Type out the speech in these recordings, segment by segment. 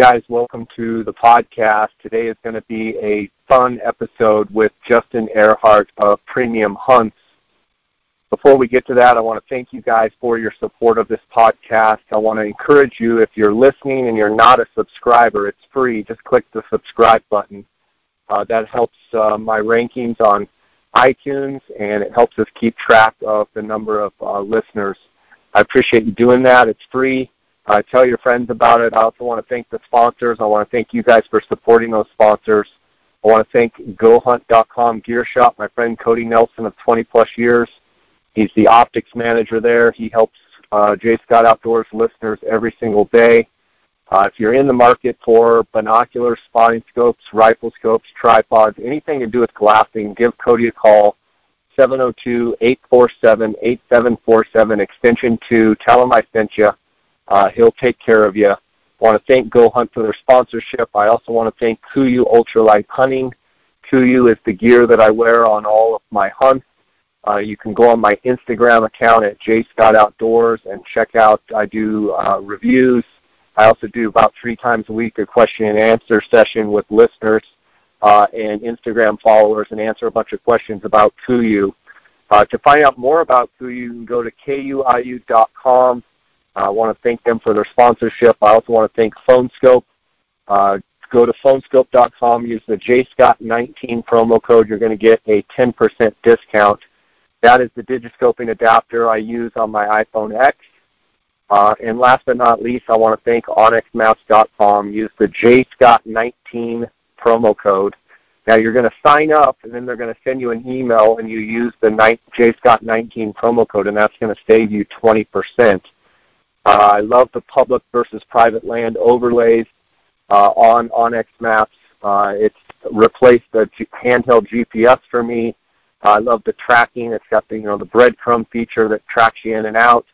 Guys, welcome to the podcast. Today is going to be a fun episode with Justin Earhart of Premium Hunts. Before we get to that, I want to thank you guys for your support of this podcast. I want to encourage you, if you're listening and you're not a subscriber, it's free. Just click the subscribe button. That helps my rankings on iTunes, and it helps us keep track of the number of listeners. I appreciate you doing that. It's free. Tell your friends about it. I also want to thank the sponsors. I want to thank you guys for supporting those sponsors. I want to thank GoHunt.com Gear Shop, my friend Cody Nelson of 20-plus years. He's the optics manager there. He helps Jay Scott Outdoors listeners every single day. If you're in the market for binoculars, spotting scopes, rifle scopes, tripods, anything to do with glassing, give Cody a call. 702-847-8747, extension 2. Tell him I sent you. He'll take care of you. I want to thank Go Hunt for their sponsorship. I also want to thank Kuiu Ultralight Hunting. Kuiu is the gear that I wear on all of my hunts. You can go on my Instagram account at Jay Scott Outdoors and check out. I do reviews. I also do about 3 times a week a question and answer session with listeners and Instagram followers and answer a bunch of questions about Kuiu. To find out more about Kuiu, you can go to kuiu.com. I want to thank them for their sponsorship. I also want to thank Phone Skope. Go to phonescope.com. Use the JScott19 promo code. You're going to get a 10% discount. That is the digiscoping adapter I use on my iPhone X. And last but not least, I want to thank OnyxMaps.com. Use the JScott19 promo code. Now, you're going to sign up, and then they're going to send you an email, and you use the JScott19 promo code, and that's going to save you 20%. I love the public versus private land overlays on OnyxMaps. It's replaced the handheld GPS for me. I love the tracking. It's got the the breadcrumb feature that tracks you in and out,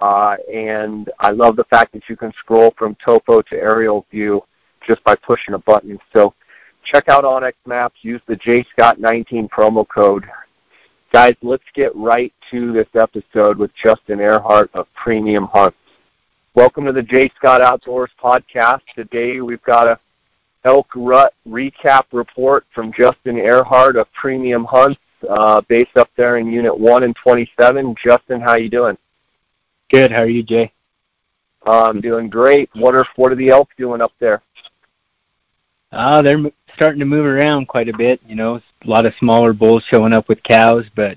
and I love the fact that you can scroll from topo to aerial view just by pushing a button. So check out OnyxMaps. Use the JScott19 promo code. Guys, let's get right to this episode with Justin Earhart of Premium Hunts. Welcome to the Jay Scott Outdoors podcast. Today we've got an elk rut recap report from Justin Earhart of Premium Hunts, based up there in Unit 1 and 27. Justin, how you doing? Good. How are you, Jay? I'm doing great. What are the elk doing up there? They're starting to move around quite a bit. A lot of smaller bulls showing up with cows, but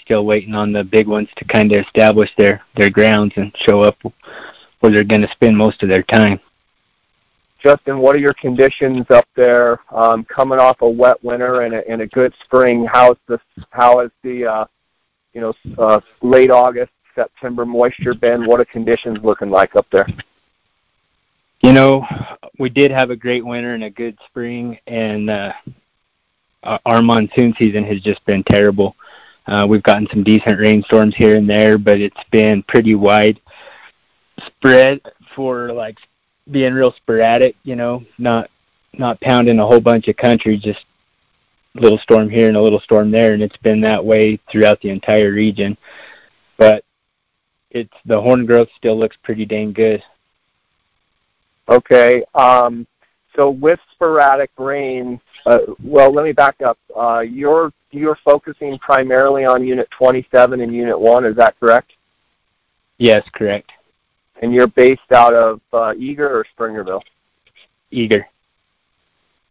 still waiting on the big ones to kind of establish their grounds and show up where they're going to spend most of their time. Justin, what are your conditions up there? Coming off a wet winter and a good spring, how is the late August, September moisture been? What are conditions looking like up there? We did have a great winter and a good spring, and our monsoon season has just been terrible. We've gotten some decent rainstorms here and there, but it's been pretty widespread for being real sporadic, not pounding a whole bunch of country, just a little storm here and a little storm there, and it's been that way throughout the entire region. But the horn growth still looks pretty dang good. Okay, so with sporadic rain, let me back up. You're focusing primarily on Unit 27 and Unit 1, is that correct? Yes, correct. And you're based out of Eager or Springerville? Eager.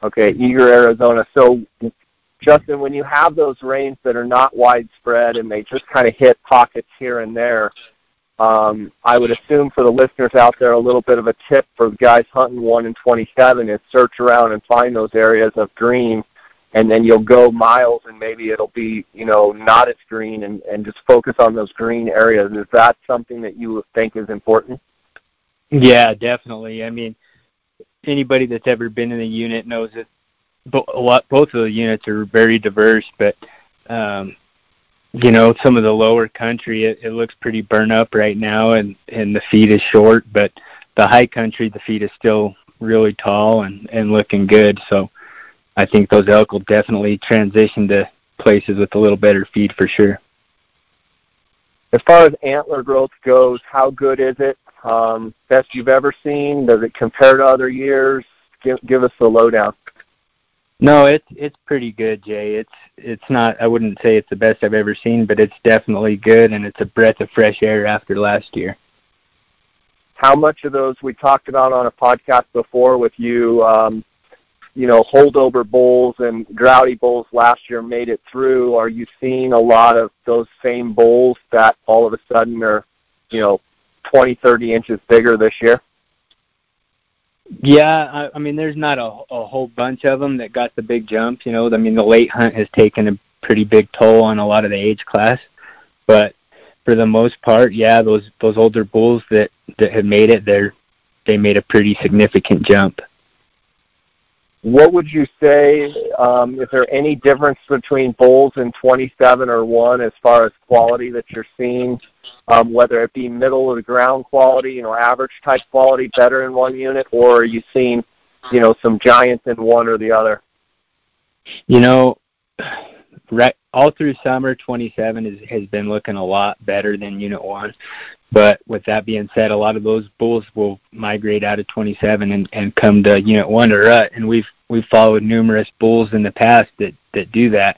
Okay, Eager, Arizona. So, Justin, when you have those rains that are not widespread and they just kind of hit pockets here and there, I would assume for the listeners out there, a little bit of a tip for the guys hunting 1 and 27 is search around and find those areas of green, and then you'll go miles and maybe it'll be, not as green, and just focus on those green areas. Is that something that you think is important? Yeah, definitely. I mean, anybody that's ever been in the unit knows that both of the units are very diverse, but some of the lower country, it looks pretty burnt up right now, and the feed is short, but the high country, the feed is still really tall and looking good. So I think those elk will definitely transition to places with a little better feed for sure. As far as antler growth goes, how good is it Best you've ever seen? Does it compare to other years? Give us the lowdown. No, it's pretty good, Jay. It's not, I wouldn't say it's the best I've ever seen, but it's definitely good, and it's a breath of fresh air after last year. How much of those we talked about on a podcast before with you, holdover bulls and grouty bulls last year made it through. Are you seeing a lot of those same bulls that all of a sudden are, 20, 30 inches bigger this year? Yeah, I mean, there's not a whole bunch of them that got the big jumps. The late hunt has taken a pretty big toll on a lot of the age class. But for the most part, yeah, those older bulls that have made it, they made a pretty significant jump. What would you say, is there any difference between bulls in 27 or 1 as far as quality that you're seeing, whether it be middle of the ground quality, average type quality, better in one unit, or are you seeing, some giants in one or the other? Right, all through summer, 27 has been looking a lot better than Unit 1. But with that being said, a lot of those bulls will migrate out of 27 and come to Unit 1 or rut. And we've followed numerous bulls in the past that do that.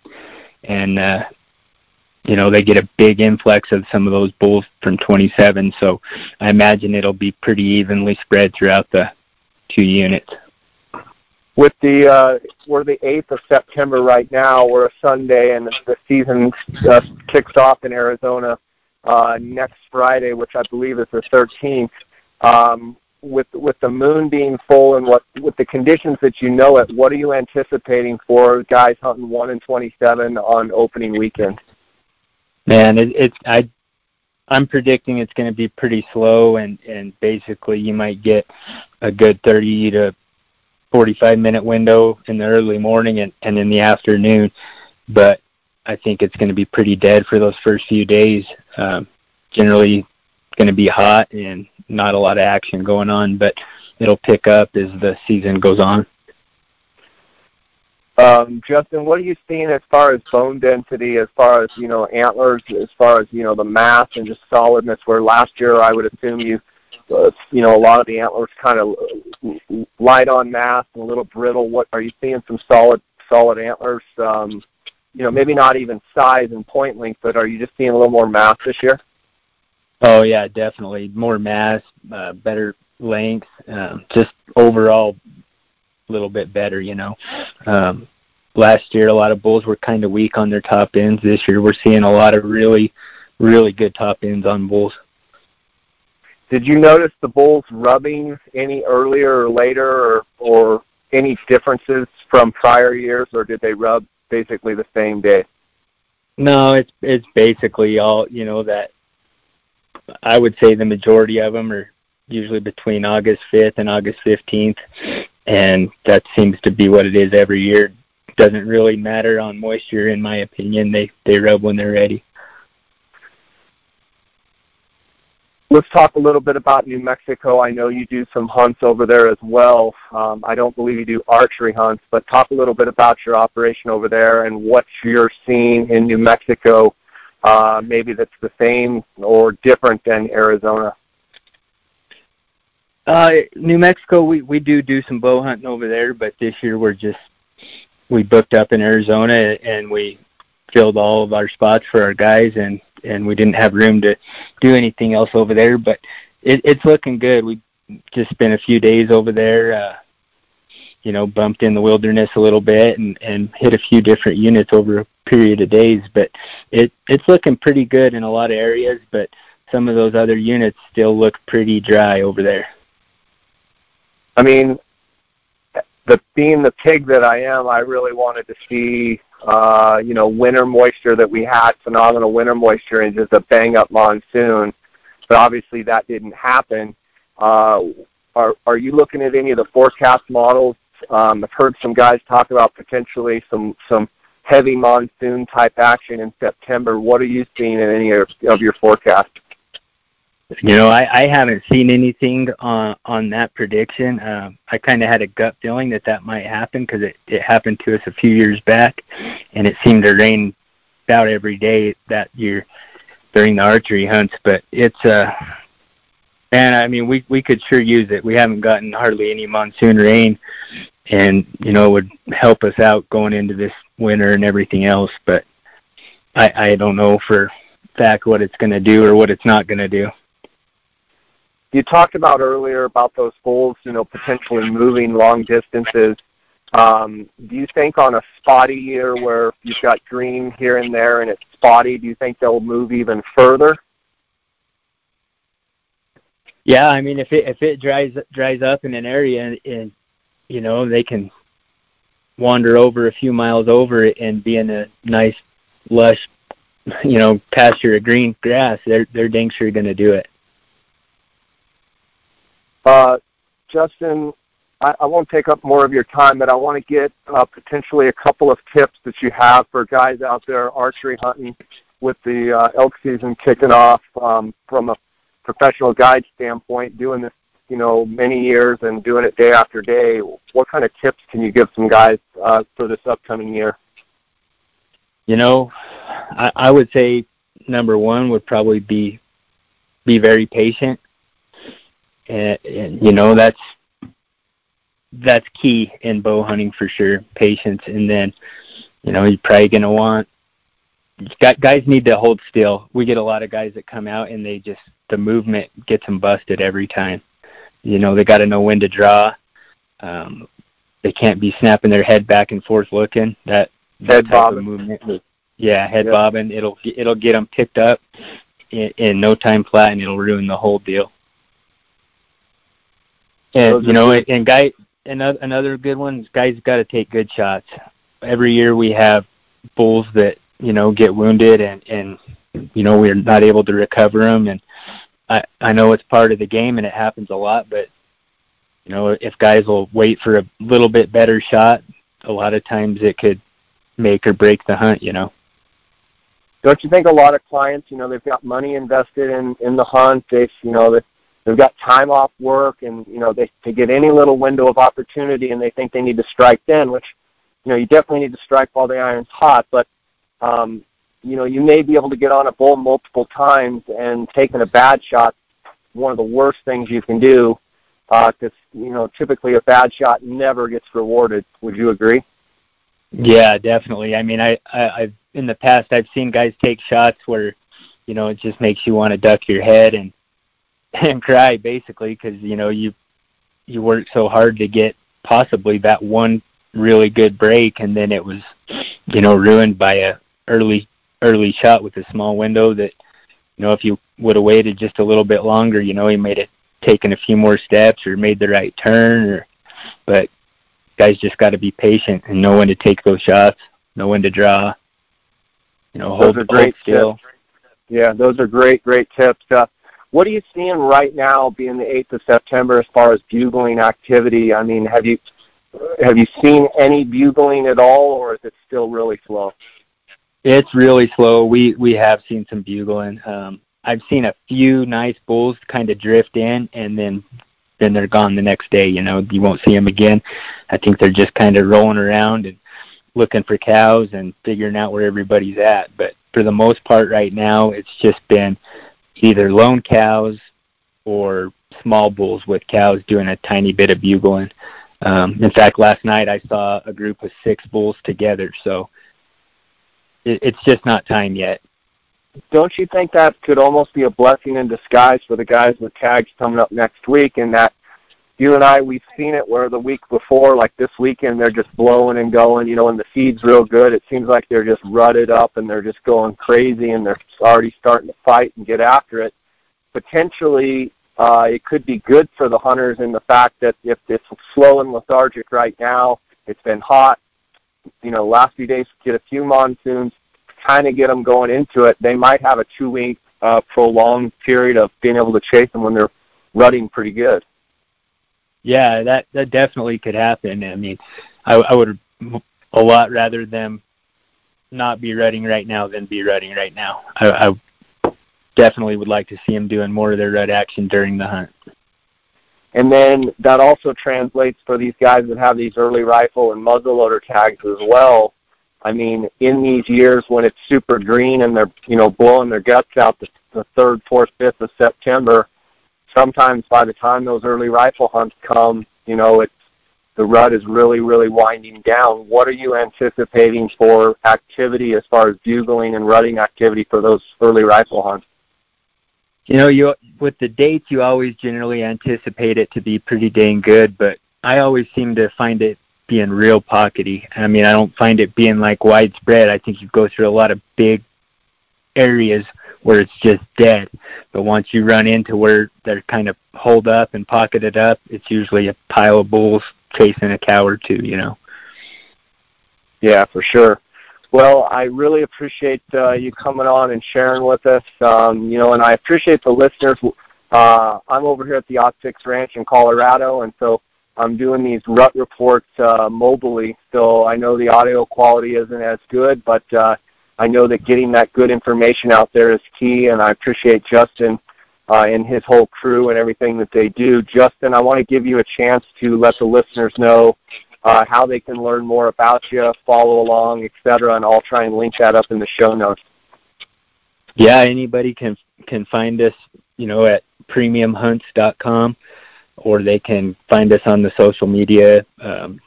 And, they get a big influx of some of those bulls from 27. So I imagine it'll be pretty evenly spread throughout the two units. With we're the 8th of September right now. We're a Sunday, and the season just kicks off in Arizona next Friday, which I believe is the 13th. With the moon being full and with the conditions that it, what are you anticipating for guys hunting 1 and 27 on opening weekend? Man, I'm predicting it's going to be pretty slow, and basically you might get a good 30 to 45-minute window in the early morning and in the afternoon, but I think it's going to be pretty dead for those first few days. Generally going to be hot and not a lot of action going on, but it'll pick up as the season goes on. Justin, what are you seeing as far as bone density, as far as, antlers, as far as, the mass and just solidness, where last year I would assume a lot of the antlers kind of light on mass and a little brittle. What are you seeing? Some solid antlers. Maybe not even size and point length, but are you just seeing a little more mass this year? Oh yeah, definitely more mass, better length, just overall a little bit better. Last year a lot of bulls were kind of weak on their top ends. This year we're seeing a lot of really, really good top ends on bulls. Did you notice the bulls rubbing any earlier or later or any differences from prior years, or did they rub basically the same day? No, it's basically all, that I would say the majority of them are usually between August 5th and August 15th, and that seems to be what it is every year. It doesn't really matter on moisture, in my opinion. They rub when they're ready. Let's talk a little bit about New Mexico. I know you do some hunts over there as well. I don't believe you do archery hunts, but talk a little bit about your operation over there and what you're seeing in New Mexico, maybe that's the same or different than Arizona. New Mexico, we do some bow hunting over there, but this year we booked up in Arizona and we filled all of our spots for our guys, and we didn't have room to do anything else over there, but it's looking good. We just spent a few days over there, bumped in the wilderness a little bit and hit a few different units over a period of days, but it's looking pretty good in a lot of areas, but some of those other units still look pretty dry over there. I mean, being the pig that I am, I really wanted to see winter moisture that we had, phenomenal winter moisture and just a bang-up monsoon. But obviously that didn't happen. Are you looking at any of the forecast models? I've heard some guys talk about potentially some heavy monsoon-type action in September. What are you seeing in any of your forecasts? I haven't seen anything on that prediction. I kind of had a gut feeling that might happen because it happened to us a few years back, and it seemed to rain about every day that year during the archery hunts. But it's man, I mean, we could sure use it. We haven't gotten hardly any monsoon rain, and, you know, it would help us out going into this winter and everything else. But I don't know for fact what it's going to do or what it's not going to do. You talked about earlier about those bulls, you know, potentially moving long distances. Do you think on a spotty year where you've got green here and there and it's spotty, do you think they'll move even further? Yeah, I mean, if it dries up in an area and you know, they can wander over a few miles over it and be in a nice, lush, you know, pasture of green grass, they're dang sure going to do it. Justin, I won't take up more of your time, but I want to get potentially a couple of tips that you have for guys out there archery hunting with the elk season kicking off from a professional guide standpoint, doing this, you know, many years and doing it day after day. What kind of tips can you give some guys for this upcoming year? You know, I would say number one would probably be very patient. And you know, that's key in bow hunting for sure, patience. And then, you know, you're probably going to want, guys need to hold still. We get a lot of guys that come out and they just, the movement gets them busted every time. You know, they got to know when to draw. They can't be snapping their head back and forth looking. That type bobbing of movement. Yeah, head bobbing. It'll get them picked up in no time flat, and it'll ruin the whole deal. And, you know, and guys, another good one is guys got to take good shots. Every year we have bulls that, you know, get wounded and you know, we're not able to recover them. And I know it's part of the game and it happens a lot, but, you know, if guys will wait for a little bit better shot, a lot of times it could make or break the hunt, you know. Don't you think a lot of clients, you know, they've got money invested in the hunt. They've, you know, they've got time off work, and, you know, they get any little window of opportunity and they think they need to strike then, which, you know, you definitely need to strike while the iron's hot, but, you know, you may be able to get on a bull multiple times, and taking a bad shot, one of the worst things you can do, because, you know, typically a bad shot never gets rewarded. Would you agree? Yeah, definitely. I mean, I've in the past, I've seen guys take shots where, you know, it just makes you want to duck your head and cry, basically, because, you know, you work so hard to get possibly that one really good break, and then it was, you know, ruined by a early shot with a small window that, you know, if you would have waited just a little bit longer, you know, he might have taken a few more steps or made the right turn. But guys just got to be patient and know when to take those shots, know when to draw, you know, hold still. Yeah, those are great tips. What are you seeing right now, being the 8th of September, as far as bugling activity? I mean, have you seen any bugling at all, or is it still really slow? It's really slow. We have seen some bugling. I've seen a few nice bulls kind of drift in, and then they're gone the next day. You know, you won't see them again. I think they're just kind of rolling around and looking for cows and figuring out where everybody's at. But for the most part right now, it's just been either lone cows or small bulls with cows doing a tiny bit of bugling. In fact, last night I saw a group of 6 bulls together, so it's just not time yet. Don't you think that could almost be a blessing in disguise for the guys with tags coming up next week, and that you and I, we've seen it where the week before, like this weekend, they're just blowing and going, you know, and the feed's real good. It seems like they're just rutted up and they're just going crazy and they're already starting to fight and get after it. Potentially, it could be good for the hunters in the fact that if it's slow and lethargic right now, it's been hot, you know, last few days, get a few monsoons, kind of get them going into it. They might have a 2-week prolonged period of being able to chase them when they're rutting pretty good. Yeah, that definitely could happen. I mean, I would a lot rather them not be rutting right now than be rutting right now. I definitely would like to see them doing more of their rut action during the hunt. And then that also translates for these guys that have these early rifle and muzzleloader tags as well. I mean, in these years when it's super green and they're, you know, blowing their guts out the 3rd, 4th, 5th of September, sometimes by the time those early rifle hunts come, you know, it's, the rut is really, really winding down. What are you anticipating for activity as far as bugling and rutting activity for those early rifle hunts? You know, with the dates, you always generally anticipate it to be pretty dang good, but I always seem to find it being real pockety. I mean, I don't find it being like widespread. I think you go through a lot of big areas where it's just dead, but once you run into where they're kind of holed up and pocketed up, it's usually a pile of bulls chasing a cow or two, you know. Yeah, for sure. Well, I really appreciate you coming on and sharing with us, you know, and I appreciate the listeners. I'm over here at the Optics Ranch in Colorado, and so I'm doing these rut reports mobily, so I know the audio quality isn't as good, but I know that getting that good information out there is key, and I appreciate Justin and his whole crew and everything that they do. Justin, I want to give you a chance to let the listeners know how they can learn more about you, follow along, etc., and I'll try and link that up in the show notes. Yeah, anybody can find us, you know, at premiumhunts.com, or they can find us on the social media.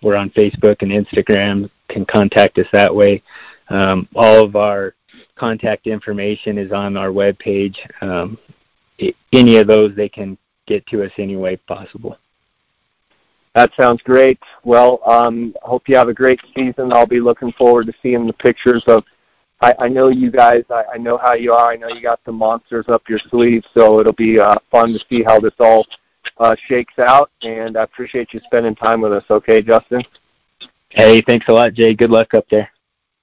We're on Facebook and Instagram. Can contact us that way. All of our contact information is on our webpage. Any of those, they can get to us any way possible. That sounds great. Well, I hope you have a great season. I'll be looking forward to seeing the pictures of. I know you guys. I know how you are. I know you got some monsters up your sleeve, so it'll be fun to see how this all shakes out. And I appreciate you spending time with us. Okay, Justin? Hey, thanks a lot, Jay. Good luck up there.